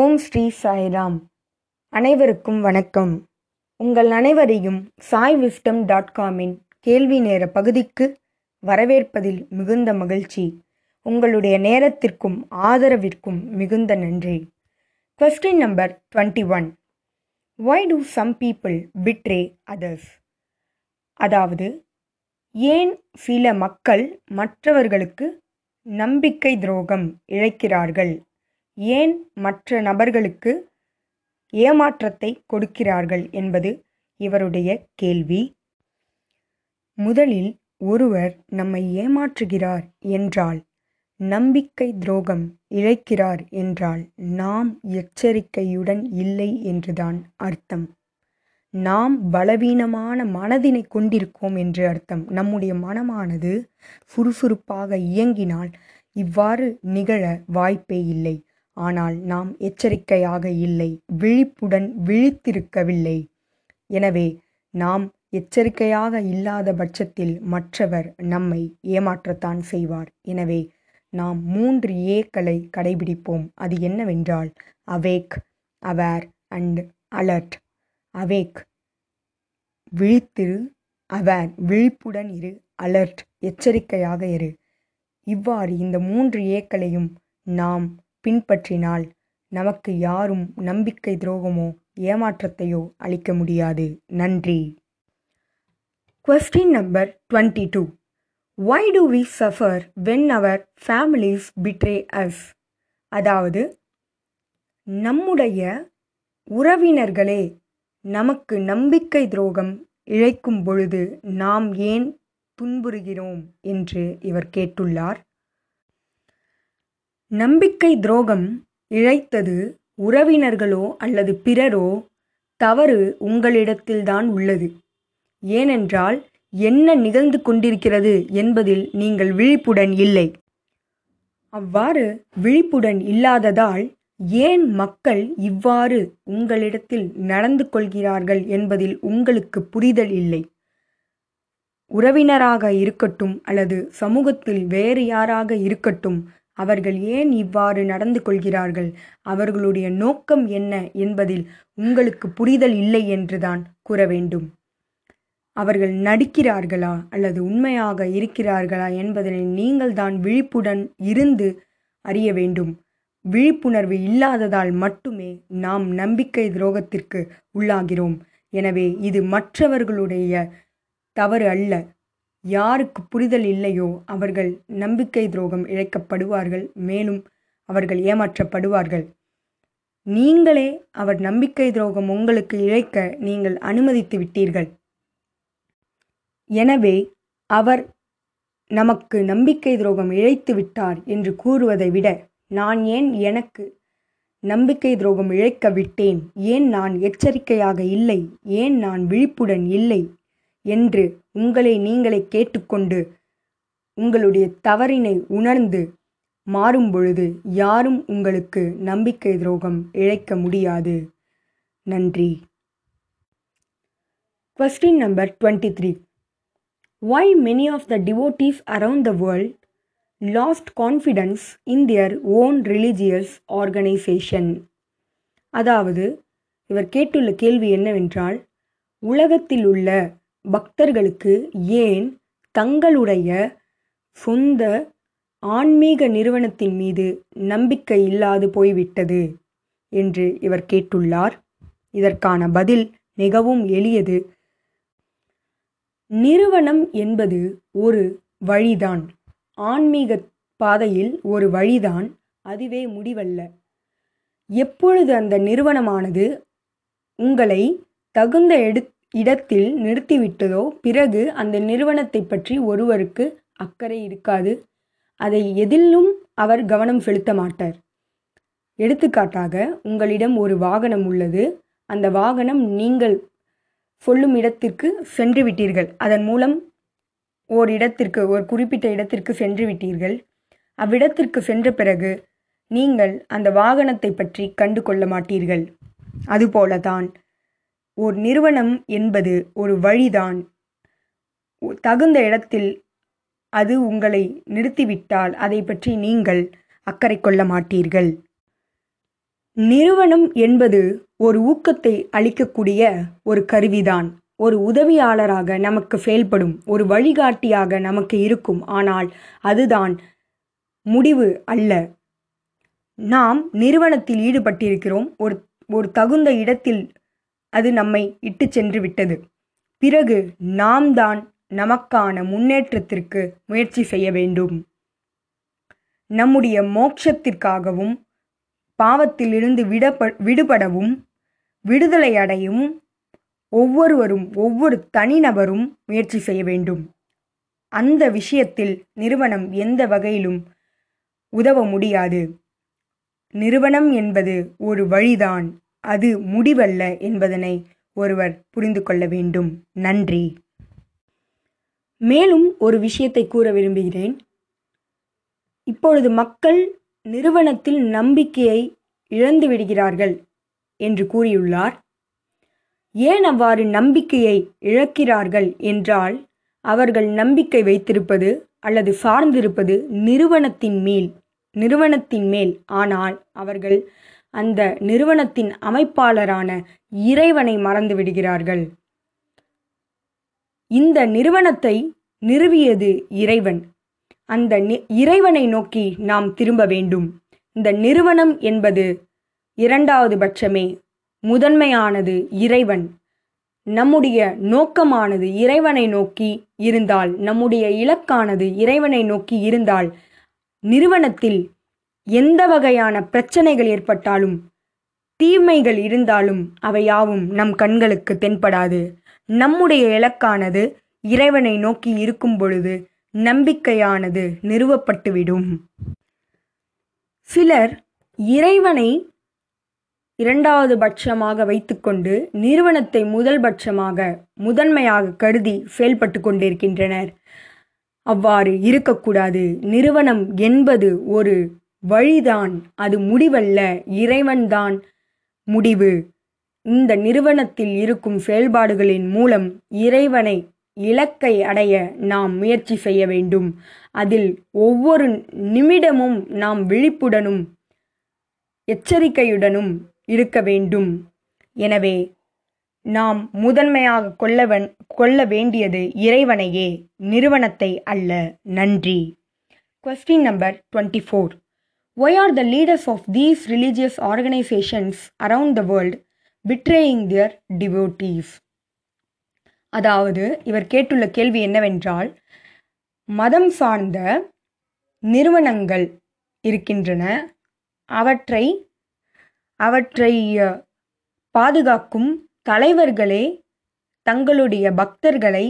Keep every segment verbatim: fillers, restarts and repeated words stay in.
ஓம் ஸ்ரீ சாய்ராம். அனைவருக்கும் வணக்கம். உங்கள் அனைவரையும் சாய் விஸ்டம் டாட் காமின் கேள்வி நேர பகுதிக்கு வரவேற்பதில் மிகுந்த மகிழ்ச்சி. உங்களுடைய நேரத்திற்கும் ஆதரவிற்கும் மிகுந்த நன்றி. கொஸ்டின் நம்பர் இருபத்தி ஒன்று. Why do some people betray others? அதாவது, ஏன் சில மக்கள் மற்றவர்களுக்கு நம்பிக்கை துரோகம் இழைக்கிறார்கள்? ஏன் மற்ற நபர்களுக்கு ஏமாற்றத்தை கொடுக்கிறார்கள் என்பது இவருடைய கேள்வி. முதலில், ஒருவர் நம்மை ஏமாற்றுகிறார் என்றால், நம்பிக்கை துரோகம் இழைக்கிறார் என்றால், நாம் எச்சரிக்கையுடன் இல்லை என்றுதான் அர்த்தம். நாம் பலவீனமான மனதினை கொண்டிருக்கோம் என்று அர்த்தம். நம்முடைய மனமானது சுறுசுறுப்பாக இயங்கினால் இவ்வாறு நிகழ வாய்ப்பே இல்லை. ஆனால் நாம் எச்சரிக்கையாக இல்லை, விழிப்புடன் விழித்திருக்கவில்லை. எனவே நாம் எச்சரிக்கையாக இல்லாத பட்சத்தில் மற்றவர் நம்மை ஏமாற்றத்தான் செய்வார். எனவே நாம் மூன்று ஏக்களை கடைபிடிப்போம். அது என்னவென்றால், awake, aware and alert. Awake விழித்திரு, அவேர் விழிப்புடன் இரு, அலர்ட் எச்சரிக்கையாக இரு. இவ்வாறு இந்த மூன்று ஏக்களையும் நாம் பின்பற்றினால் நமக்கு யாரும் நம்பிக்கை துரோகமோ ஏமாற்றத்தையோ அளிக்க முடியாது. நன்றி. கொஸ்டின் நம்பர் இருபத்தி இரண்டு. Why do we suffer when our families betray us? அதாவது, நம்முடைய உறவினர்களே நமக்கு நம்பிக்கை துரோகம் இழைக்கும் பொழுது நாம் ஏன் துன்புறுகிறோம் என்று இவர் கேட்டுள்ளார். நம்பிக்கை துரோகம் இழைத்தது உறவினர்களோ அல்லது பிறரோ, தவறு உங்களிடத்தில்தான் உள்ளது. ஏனென்றால் என்ன நிகழ்ந்து கொண்டிருக்கிறது என்பதில் நீங்கள் விழிப்புடன் இல்லை. அவ்வாறு விழிப்புடன் இல்லாததால் ஏன் மக்கள் இவ்வாறு உங்களிடத்தில் நடந்து கொள்கிறார்கள் என்பதில் உங்களுக்கு புரிதல் இல்லை. உறவினராக இருக்கட்டும் அல்லது சமூகத்தில் வேறு யாராக இருக்கட்டும், அவர்கள் ஏன் இவ்வாறு நடந்து கொள்கிறார்கள், அவர்களுடைய நோக்கம் என்ன என்பதில் உங்களுக்கு புரிதல் இல்லை என்றுதான் கூற வேண்டும். அவர்கள் நடிக்கிறார்களா அல்லது உண்மையாக இருக்கிறார்களா என்பதனை நீங்கள் தான் விழிப்புடன் இருந்து அறிய வேண்டும். விழிப்புணர்வு இல்லாததால் மட்டுமே நாம் நம்பிக்கை துரோகத்திற்கு உள்ளாகிறோம். எனவே இது மற்றவர்களுடைய தவறு அல்ல. யாருக்கு புரிதல் இல்லையோ அவர்கள் நம்பிக்கை துரோகம் இழைக்கப்படுவார்கள், மேலும் அவர்கள் ஏமாற்றப்படுவார்கள். நீங்களே அவர் நம்பிக்கை துரோகம் உங்களுக்கு இழைக்க நீங்கள் அனுமதித்து விட்டீர்கள். எனவே அவர் நமக்கு நம்பிக்கை துரோகம் இழைத்து விட்டார் என்று கூறுவதை விட, நான் ஏன் எனக்கு நம்பிக்கை துரோகம் இழைக்க விட்டேன், ஏன் நான் எச்சரிக்கையாக இல்லை, ஏன் நான் விழிப்புடன் இல்லை என்று உங்களை நீங்களே கேட்டுக்கொண்டு உங்களுடைய தவறினை உணர்ந்து மாறும் பொழுது யாரும் உங்களுக்கு நம்பிக்கை துரோகம் இழைக்க முடியாது. நன்றி. கொஸ்டின் நம்பர் இருபத்தி மூன்று. Why many of the devotees around the world lost confidence in their own religious organization? அதாவது, இவர் கேட்டுள்ள கேள்வி என்னவென்றால், உலகத்தில் உள்ள பக்தர்களுக்கு ஏன் தங்களுடைய சொந்த ஆன்மீக நிறுவனத்தின் மீது நம்பிக்கை இல்லாது போய்விட்டது என்று இவர் கேட்டுள்ளார். இதற்கான பதில் மிகவும் எளியது. நிறுவனம் என்பது ஒரு வழிதான், ஆன்மீக பாதையில் ஒரு வழிதான், அதுவே முடிவல்ல. எப்பொழுது அந்த நிறுவனமானது உங்களை தகுந்த எடுத்து இடத்தில் நிறுத்திவிட்டதோ, பிறகு அந்த நிறுவனத்தை பற்றி ஒருவருக்கு அக்கறை இருக்காது. அதை எதிலும் அவர் கவனம் செலுத்த மாட்டார். எடுத்துக்காட்டாக, உங்களிடம் ஒரு வாகனம் உள்ளது. அந்த வாகனம் நீங்கள் சொல்லும் இடத்திற்கு சென்று விட்டீர்கள். அதன் மூலம் ஓர் இடத்திற்கு ஒரு குறிப்பிட்ட இடத்திற்கு சென்று விட்டீர்கள். அவ்விடத்திற்கு சென்ற பிறகு நீங்கள் அந்த வாகனத்தை பற்றி கண்டு கொள்ள மாட்டீர்கள். அதுபோலதான் ஓர் நிறுவனம் என்பது ஒரு வழிதான். தகுந்த இடத்தில் அது உங்களை நிறுத்திவிட்டால் அதை பற்றி நீங்கள் அக்கறை கொள்ள மாட்டீர்கள். நிறுவனம் என்பது ஒரு ஊக்கத்தை அளிக்கக்கூடிய ஒரு கருவிதான். ஒரு உதவியாளராக நமக்கு செயல்படும், ஒரு வழிகாட்டியாக நமக்கு இருக்கும். ஆனால் அதுதான் முடிவு அல்ல. நாம் நிறுவனத்தில் ஈடுபட்டிருக்கிறோம். ஒரு ஒரு தகுந்த இடத்தில் அது நம்மை இட்டு சென்று விட்டது. பிறகு நாம் தான் நமக்கான முன்னேற்றத்திற்கு முயற்சி செய்ய வேண்டும். நம்முடைய மோட்சத்திற்காகவும் பாவத்திலிருந்து விடப்ப விடுபடவும் விடுதலை அடையவும் ஒவ்வொருவரும் ஒவ்வொரு தனிநபரும் முயற்சி செய்ய வேண்டும். அந்த விஷயத்தில் நிறுவனம் எந்த வகையிலும் உதவ முடியாது. நிறுவனம் என்பது ஒரு வழிதான், அது முடிவல்ல என்பதனை ஒருவர் புரிந்து கொள்ள வேண்டும். நன்றி. மேலும் ஒரு விஷயத்தை கூற விரும்புகிறேன். இப்பொழுது மக்கள் நிறுவனத்தில் நம்பிக்கையை இழந்து விடுகிறார்கள் என்று கூறியுள்ளார். ஏன் அவ்வாறு நம்பிக்கையை இழக்கிறார்கள் என்றால், அவர்கள் நம்பிக்கை வைத்திருப்பது அல்லது சார்ந்திருப்பது நிறுவனத்தின் மேல் நிறுவனத்தின் மேல் ஆனால் அவர்கள் அந்த நிறுவனத்தின் அமைப்பாளரான இறைவனை மறந்து விடுகிறார்கள். இந்த நிறுவனத்தை நிறுவியது இறைவன். அந்த இறைவனை நோக்கி நாம் திரும்ப வேண்டும். இந்த நிறுவனம் என்பது இரண்டாவது பட்சமே, முதன்மையானது இறைவன். நம்முடைய நோக்கமானது இறைவனை நோக்கி இருந்தால், நம்முடைய இலக்கானது இறைவனை நோக்கி இருந்தால், நிறுவனத்தில் எந்த வகையான பிரச்சனைகள் ஏற்பட்டாலும் தீமைகள் இருந்தாலும் அவை யாவும் நம் கண்களுக்கு தென்படாது. நம்முடைய இலக்கானது இறைவனை நோக்கி இருக்கும் பொழுது நம்பிக்கையானது நிறுவப்பட்டுவிடும். சிலர் இறைவனை இரண்டாவது பட்சமாக வைத்துக்கொண்டு நிறுவனத்தை முதல் பட்சமாக முதன்மையாக கருதி செயல்பட்டு கொண்டிருக்கின்றனர். அவ்வாறு இருக்கக்கூடாது. நிறுவனம் என்பது ஒரு வழிதான், அது முடிவல்ல. இறைவன்தான் முடிவு. இந்த நிறுவனத்தில் இருக்கும் செயல்பாடுகளின் மூலம் இறைவனை இலக்கை அடைய நாம் முயற்சி செய்ய வேண்டும். அதில் ஒவ்வொரு நிமிடமும் நாம் விழிப்புடனும் எச்சரிக்கையுடனும் இருக்க வேண்டும். எனவே நாம் முதன்மையாக கொள்ளவன் கொள்ள வேண்டியது இறைவனையே, நிறுவனத்தை அல்ல. நன்றி. Question number twenty four. Why are the leaders of these religious organizations around the world betraying their devotees? அதாவது இவர் கேட்டுள்ள கேள்வி என்னவென்றால், மதம் சார்ந்த நிறுவனங்கள் இருக்கின்றன. அவற்றை அவற்றை பாதுகாக்கும் தலைவர்களே தங்களுடைய பக்தர்களை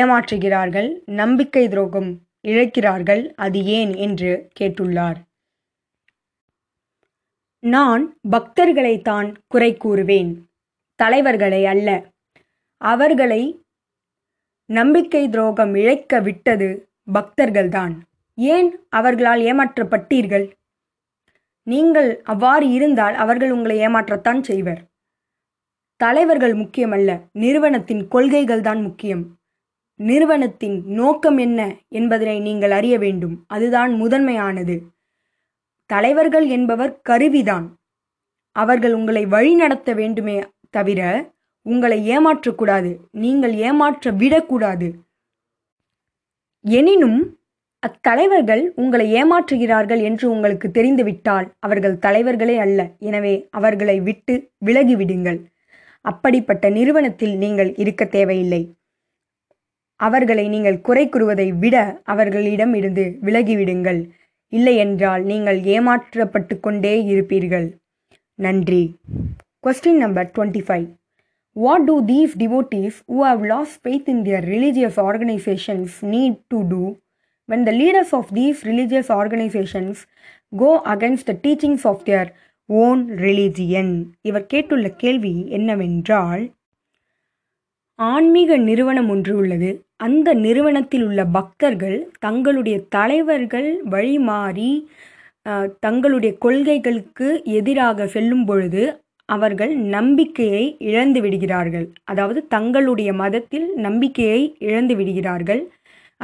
ஏமாற்றுகிறார்கள், நம்பிக்கை துரோகம் இழைக்கிறார்கள். அது ஏன் என்று கேட்டுள்ளார். நான் பக்தர்களை தான் குறை கூறுவேன், தலைவர்களை அல்ல. அவர்களை நம்பிக்கை துரோகம் இழைக்க விட்டது பக்தர்கள்தான். ஏன் அவர்களால் ஏமாற்றப்பட்டீர்கள்? நீங்கள் அவ்வாறு இருந்தால் அவர்கள் உங்களை ஏமாற்றத்தான் செய்வர். தலைவர்கள் முக்கியமல்ல, நிறுவனத்தின் கொள்கைகள் தான் முக்கியம். நிறுவனத்தின் நோக்கம் என்ன என்பதனை நீங்கள் அறிய வேண்டும். அதுதான் முதன்மையானது. தலைவர்கள் என்பவர் கருவிதான். அவர்கள் உங்களை வழிநடத்த வேண்டுமே தவிர உங்களை ஏமாற்றக்கூடாது, நீங்கள் ஏமாற்ற விடக்கூடாது. எனினும் அத்தலைவர்கள் உங்களை ஏமாற்றுகிறார்கள் என்று உங்களுக்கு தெரிந்துவிட்டால் அவர்கள் தலைவர்களே அல்ல. எனவே அவர்களை விட்டு விலகிவிடுங்கள். அப்படிப்பட்ட நிறுவனத்தில் நீங்கள் இருக்க தேவையில்லை. அவர்களை நீங்கள் குறை கூறுவதை விட அவர்களிடம் இருந்து விலகிவிடுங்கள். இல்லை என்றால் நீங்கள் ஏமாற்றப்பட்டு கொண்டே இருப்பீர்கள். நன்றி. Question number twenty five. What do these devotees who have lost faith in their religious organisations need to do when the leaders of these religious organizations go against the teachings of their own religion? இவர் கேட்டுள்ள கேள்வி என்னவென்றால், ஆன்மீக நிறுவனம் ஒன்று உள்ளது. அந்த நிறுவனத்தில் உள்ள பக்தர்கள் தங்களுடைய தலைவர்கள் வழிமாறி தங்களுடைய கொள்கைகளுக்கு எதிராக செல்லும் பொழுது அவர்கள் நம்பிக்கையை இழந்து விடுகிறார்கள். அதாவது தங்களுடைய மதத்தில் நம்பிக்கையை இழந்து விடுகிறார்கள்.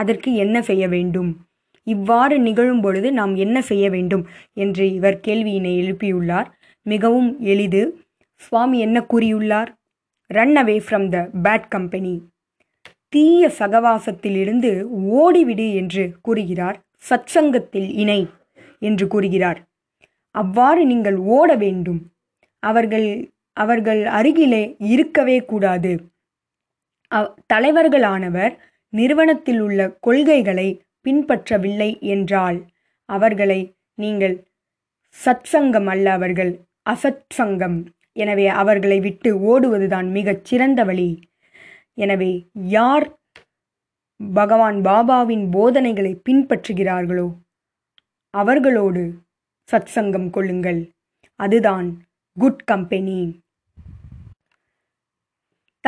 அதற்கு என்ன செய்ய வேண்டும்? இவ்வாறு நிகழும் பொழுது நாம் என்ன செய்ய வேண்டும் என்று இவர் கேள்வியினை எழுப்பியுள்ளார். மிகவும் எளிது. சுவாமி என்ன கூறியுள்ளார்? Run away from the bad company, தீய சகவாசத்திலிருந்து ஓடிவிடு என்று கூறுகிறார். சச்சங்கத்தில் இணை என்று கூறுகிறார். அவ்வாறு நீங்கள் ஓட வேண்டும். அவர்கள் அவர்கள் அருகிலே இருக்கவே கூடாது. தலைவர்களானவர் நிறுவனத்தில் உள்ள கொள்கைகளை பின்பற்றவில்லை என்றால் அவர்களை நீங்கள் சத்சங்கம் அல்ல, அவர்கள் அசத்சங்கம். எனவே அவர்களை விட்டு ஓடுவதுதான் மிகச் சிறந்த வழி. எனவே யார் பகவான் பாபாவின் போதனைகளை பின்பற்றுகிறார்களோ அவர்களோடு சத்சங்கம் கொள்ளுங்கள். அதுதான் குட் கம்பெனி.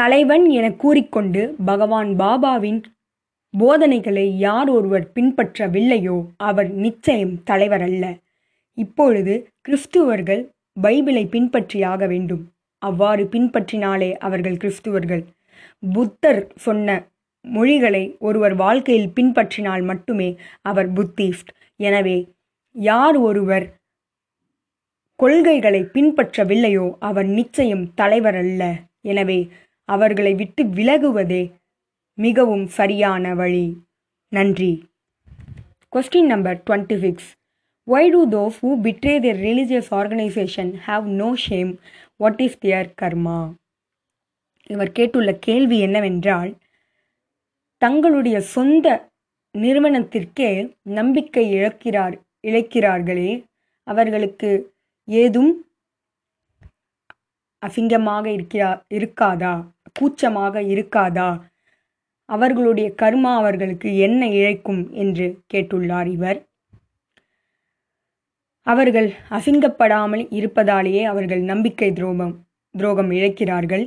தலைவன் என கூறிக்கொண்டு பகவான் பாபாவின் போதனைகளை யார் ஒருவர் பின்பற்றவில்லையோ அவர் நிச்சயம் தலைவர் அல்ல. இப்பொழுது கிறிஸ்துவர்கள் பைபிளை பின்பற்றியாக வேண்டும். அவ்வாறு பின்பற்றினாலே அவர்கள் கிறிஸ்துவர்கள். புத்தர் சொன்ன மொழிகளை ஒருவர் வாழ்க்கையில் பின்பற்றினால் மட்டுமே அவர் புத்திஸ்ட். எனவே யார் ஒருவர் கொள்கைகளை பின்பற்றவில்லையோ அவர் நிச்சயம் தலைவர் அல்ல. எனவே அவர்களை விட்டு விலகுவதே மிகவும் சரியான வழி. நன்றி. Question number twenty six. Why do those who betray their religious organization have no shame? What is their karma? இவர் கேட்டுள்ள கேள்வி என்னவென்றால், தங்களுடைய சொந்த நிறுவனத்திற்கே நம்பிக்கை இழக்கிறார் இழக்கிறார்களே அவர்களுக்கு ஏதும் அசிங்கமாக இருக்கிறா இருக்காதா கூச்சமாக இருக்காதா? அவர்களுடைய கர்மா அவர்களுக்கு என்ன இழைக்கும் என்று கேட்டுள்ளார் இவர். அவர்கள் அசிங்கப்படாமல் இருப்பதாலேயே அவர்கள் நம்பிக்கை துரோகம் துரோகம் இழைக்கிறார்கள்.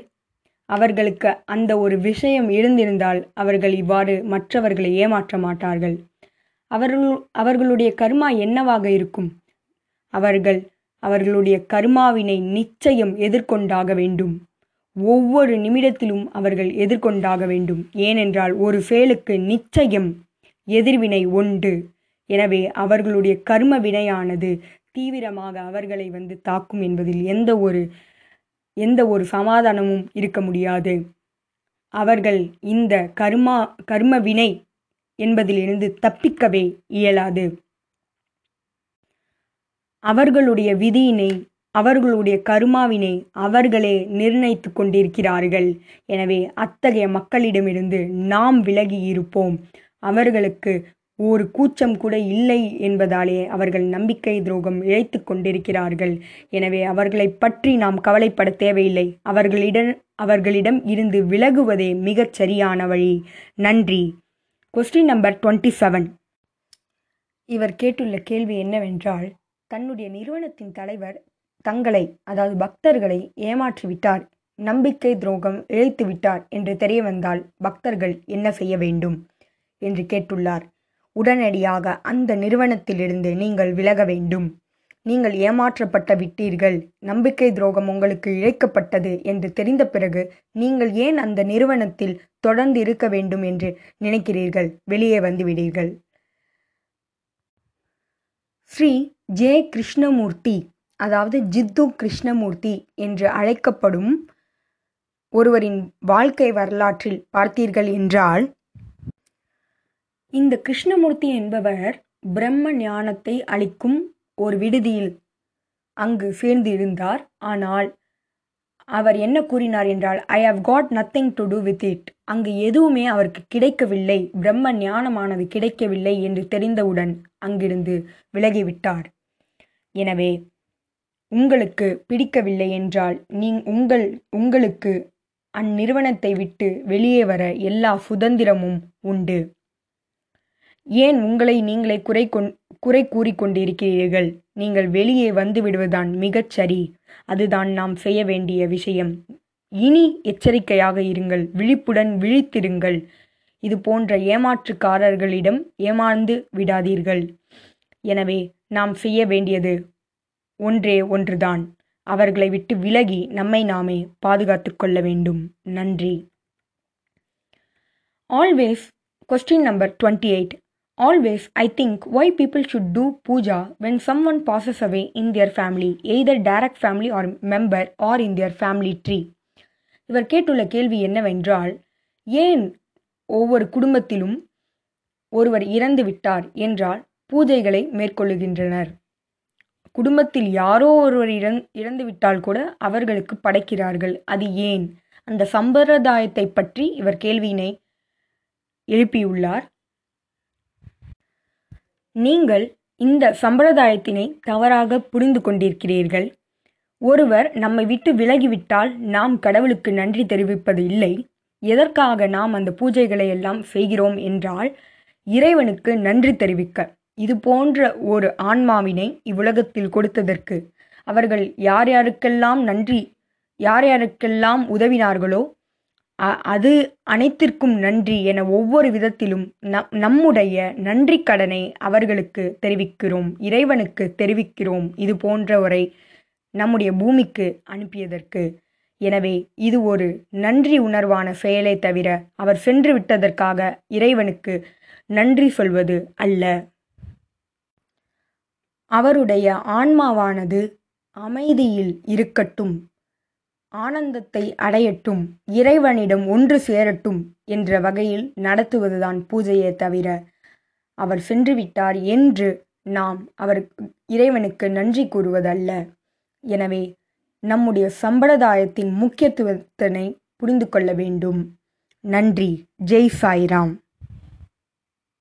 அவர்களுக்கு அந்த ஒரு விஷயம் இருந்திருந்தால் அவர்கள் இவ்வாறு மற்றவர்களை ஏமாற்ற மாட்டார்கள். அவர்கள் அவர்களுடைய கர்மா என்னவாக இருக்கும்? அவர்கள் அவர்களுடைய கர்மாவினை நிச்சயம் எதிர்கொண்டாக வேண்டும். ஒவ்வொரு நிமிடத்திலும் அவர்கள் எதிர்கொண்டாக வேண்டும். ஏனென்றால் ஒரு செயலுக்கு நிச்சயம் எதிர்வினை உண்டு. எனவே அவர்களுடைய கர்ம வினையானது தீவிரமாக அவர்களை வந்து தாக்கும் என்பதில் எந்த ஒரு எந்த ஒரு சமாதானமும் இருக்க முடியாது. அவர்கள் இந்த கர்மா கர்ம வினை என்பதிலிருந்து தப்பிக்கவே இயலாது. அவர்களுடைய விதியினை அவர்களுடைய கர்மாவினை அவர்களே நிர்ணயித்து கொண்டிருக்கிறார்கள். எனவே அத்தகைய மக்களிடமிருந்து நாம் விலகி இருப்போம். அவர்களுக்கு ஒரு கூச்சம் கூட இல்லை என்பதாலே அவர்கள் நம்பிக்கை துரோகம் இழைத்து கொண்டிருக்கிறார்கள். எனவே அவர்களை பற்றி நாம் கவலைப்பட தேவையில்லை. அவர்களிடம் அவர்களிடம் இருந்து விலகுவதே மிகச் சரியான வழி. நன்றி. Question number twenty seven. இவர் கேட்டுள்ள கேள்வி என்னவென்றால், தன்னுடைய நிறுவனத்தின் தலைவர் தங்களை, அதாவது பக்தர்களை ஏமாற்றிவிட்டார், நம்பிக்கை துரோகம் இழைத்து விட்டார் என்று தெரிய வந்தால் பக்தர்கள் என்ன செய்ய வேண்டும் என்று கேட்டுள்ளார். உடனடியாக அந்த நிறுவனத்திலிருந்து நீங்கள் விலக வேண்டும். நீங்கள் ஏமாற்றப்பட்ட விட்டீர்கள், நம்பிக்கை துரோகம் உங்களுக்கு இழைக்கப்பட்டது என்று தெரிந்த பிறகு நீங்கள் ஏன் அந்த நிறுவனத்தில் தொடர்ந்து இருக்க வேண்டும் என்று நினைக்கிறீர்கள்? வெளியே வந்து விடீர்கள். ஸ்ரீ ஜே. கிருஷ்ணமூர்த்தி, அதாவது ஜித்து கிருஷ்ணமூர்த்தி என்று அழைக்கப்படும் ஒருவரின் வாழ்க்கை வரலாற்றில் பார்த்தீர்கள் என்றால், இந்த கிருஷ்ணமூர்த்தி என்பவர் பிரம்ம ஞானத்தை அளிக்கும் ஒரு விடுதியில் அங்கு சேர்ந்து இருந்தார். ஆனால் அவர் என்ன கூறினார் என்றால், I have got nothing to do with it. அங்கு எதுவுமே அவருக்கு கிடைக்கவில்லை, பிரம்ம ஞானமானது கிடைக்கவில்லை என்று தெரிந்தவுடன் அங்கிருந்து விலகிவிட்டார். எனவே உங்களுக்கு பிடிக்கவில்லை என்றால் நீ உங்கள் உங்களுக்கு அந்நிறுவனத்தை விட்டு வெளியே வர எல்லா சுதந்திரமும் உண்டு. ஏன் உங்களை நீங்களே குறை கொ குறை கூறி கொண்டிருக்கிறீர்கள்? நீங்கள் வெளியே வந்து விடுவதுதான் மிகச்சரி. அதுதான் நாம் செய்ய வேண்டிய விஷயம். இனி எச்சரிக்கையாக இருங்கள், விழிப்புடன் விழித்திருங்கள். இது போன்ற ஏமாற்றுக்காரர்களிடம் ஏமாந்து விடாதீர்கள். எனவே நாம் செய்ய வேண்டியது ஒன்றே ஒன்றுதான், அவர்களை விட்டு விலகி நம்மை நாமே பாதுகாத்து கொள்ள வேண்டும். நன்றி. Always. Question number twenty eight. Always, I think why people should do puja when someone passes away in their family, either direct family or member or in their family tree. இவர் கேட்டுள்ள கேள்வி என்னவென்றால், ஏன் ஒவ்வொரு குடும்பத்திலும் ஒருவர் இறந்து விட்டார் என்றால் பூஜைகளை மேற்கொள்ளுகின்றனர். குடும்பத்தில் யாரோ ஒருவர் இறந்து விட்டால் கூட அவர்களுக்கு படைக்கிறார்கள். அது ஏன்? அந்த சம்பிரதாயத்தை பற்றி இவர் கேள்வியினை எழுப்பியுள்ளார். நீங்கள் இந்த சம்பிரதாயத்தினை தவறாக புரிந்து கொண்டிருக்கிறீர்கள். ஒருவர் நம்மை விட்டு விலகிவிட்டால் நாம் கடவுளுக்கு நன்றி தெரிவிப்பது இல்லை. எதற்காக நாம் அந்த பூஜைகளை எல்லாம் செய்கிறோம் என்றால் இறைவனுக்கு நன்றி தெரிவிக்க. இது போன்ற ஒரு ஆன்மாவினை இவ்வுலகத்தில் கொடுத்ததற்கு அவர்கள் யார் யாருக்கெல்லாம் நன்றி, யார் யாருக்கெல்லாம் உதவினார்களோ அது அனைத்திற்கும் நன்றி என ஒவ்வொரு விதத்திலும் நம்முடைய நன்றி கடனை அவர்களுக்கு தெரிவிக்கிறோம், இறைவனுக்கு தெரிவிக்கிறோம். இது போன்றவரை நம்முடைய பூமிக்கு அனுப்பியதற்கு. எனவே இது ஒரு நன்றி உணர்வான செயலை தவிர அவர் சென்று விட்டதற்காக இறைவனுக்கு நன்றி சொல்வது அல்ல. அவருடைய ஆன்மாவானது அமைதியில் இருக்கட்டும், ஆனந்தத்தை அடையட்டும், இறைவனிடம் ஒன்று சேரட்டும் என்ற வகையில் நடத்துவதுதான் பூஜையை தவிர அவர் சென்றுவிட்டார் என்று நாம் அவர் இறைவனுக்கு நன்றி கூறுவதல்ல. எனவே நம்முடைய சம்பிரதாயத்தின் முக்கியத்துவத்தினை புரிந்து கொள்ள வேண்டும். நன்றி. ஜெய் சாய்ராம்.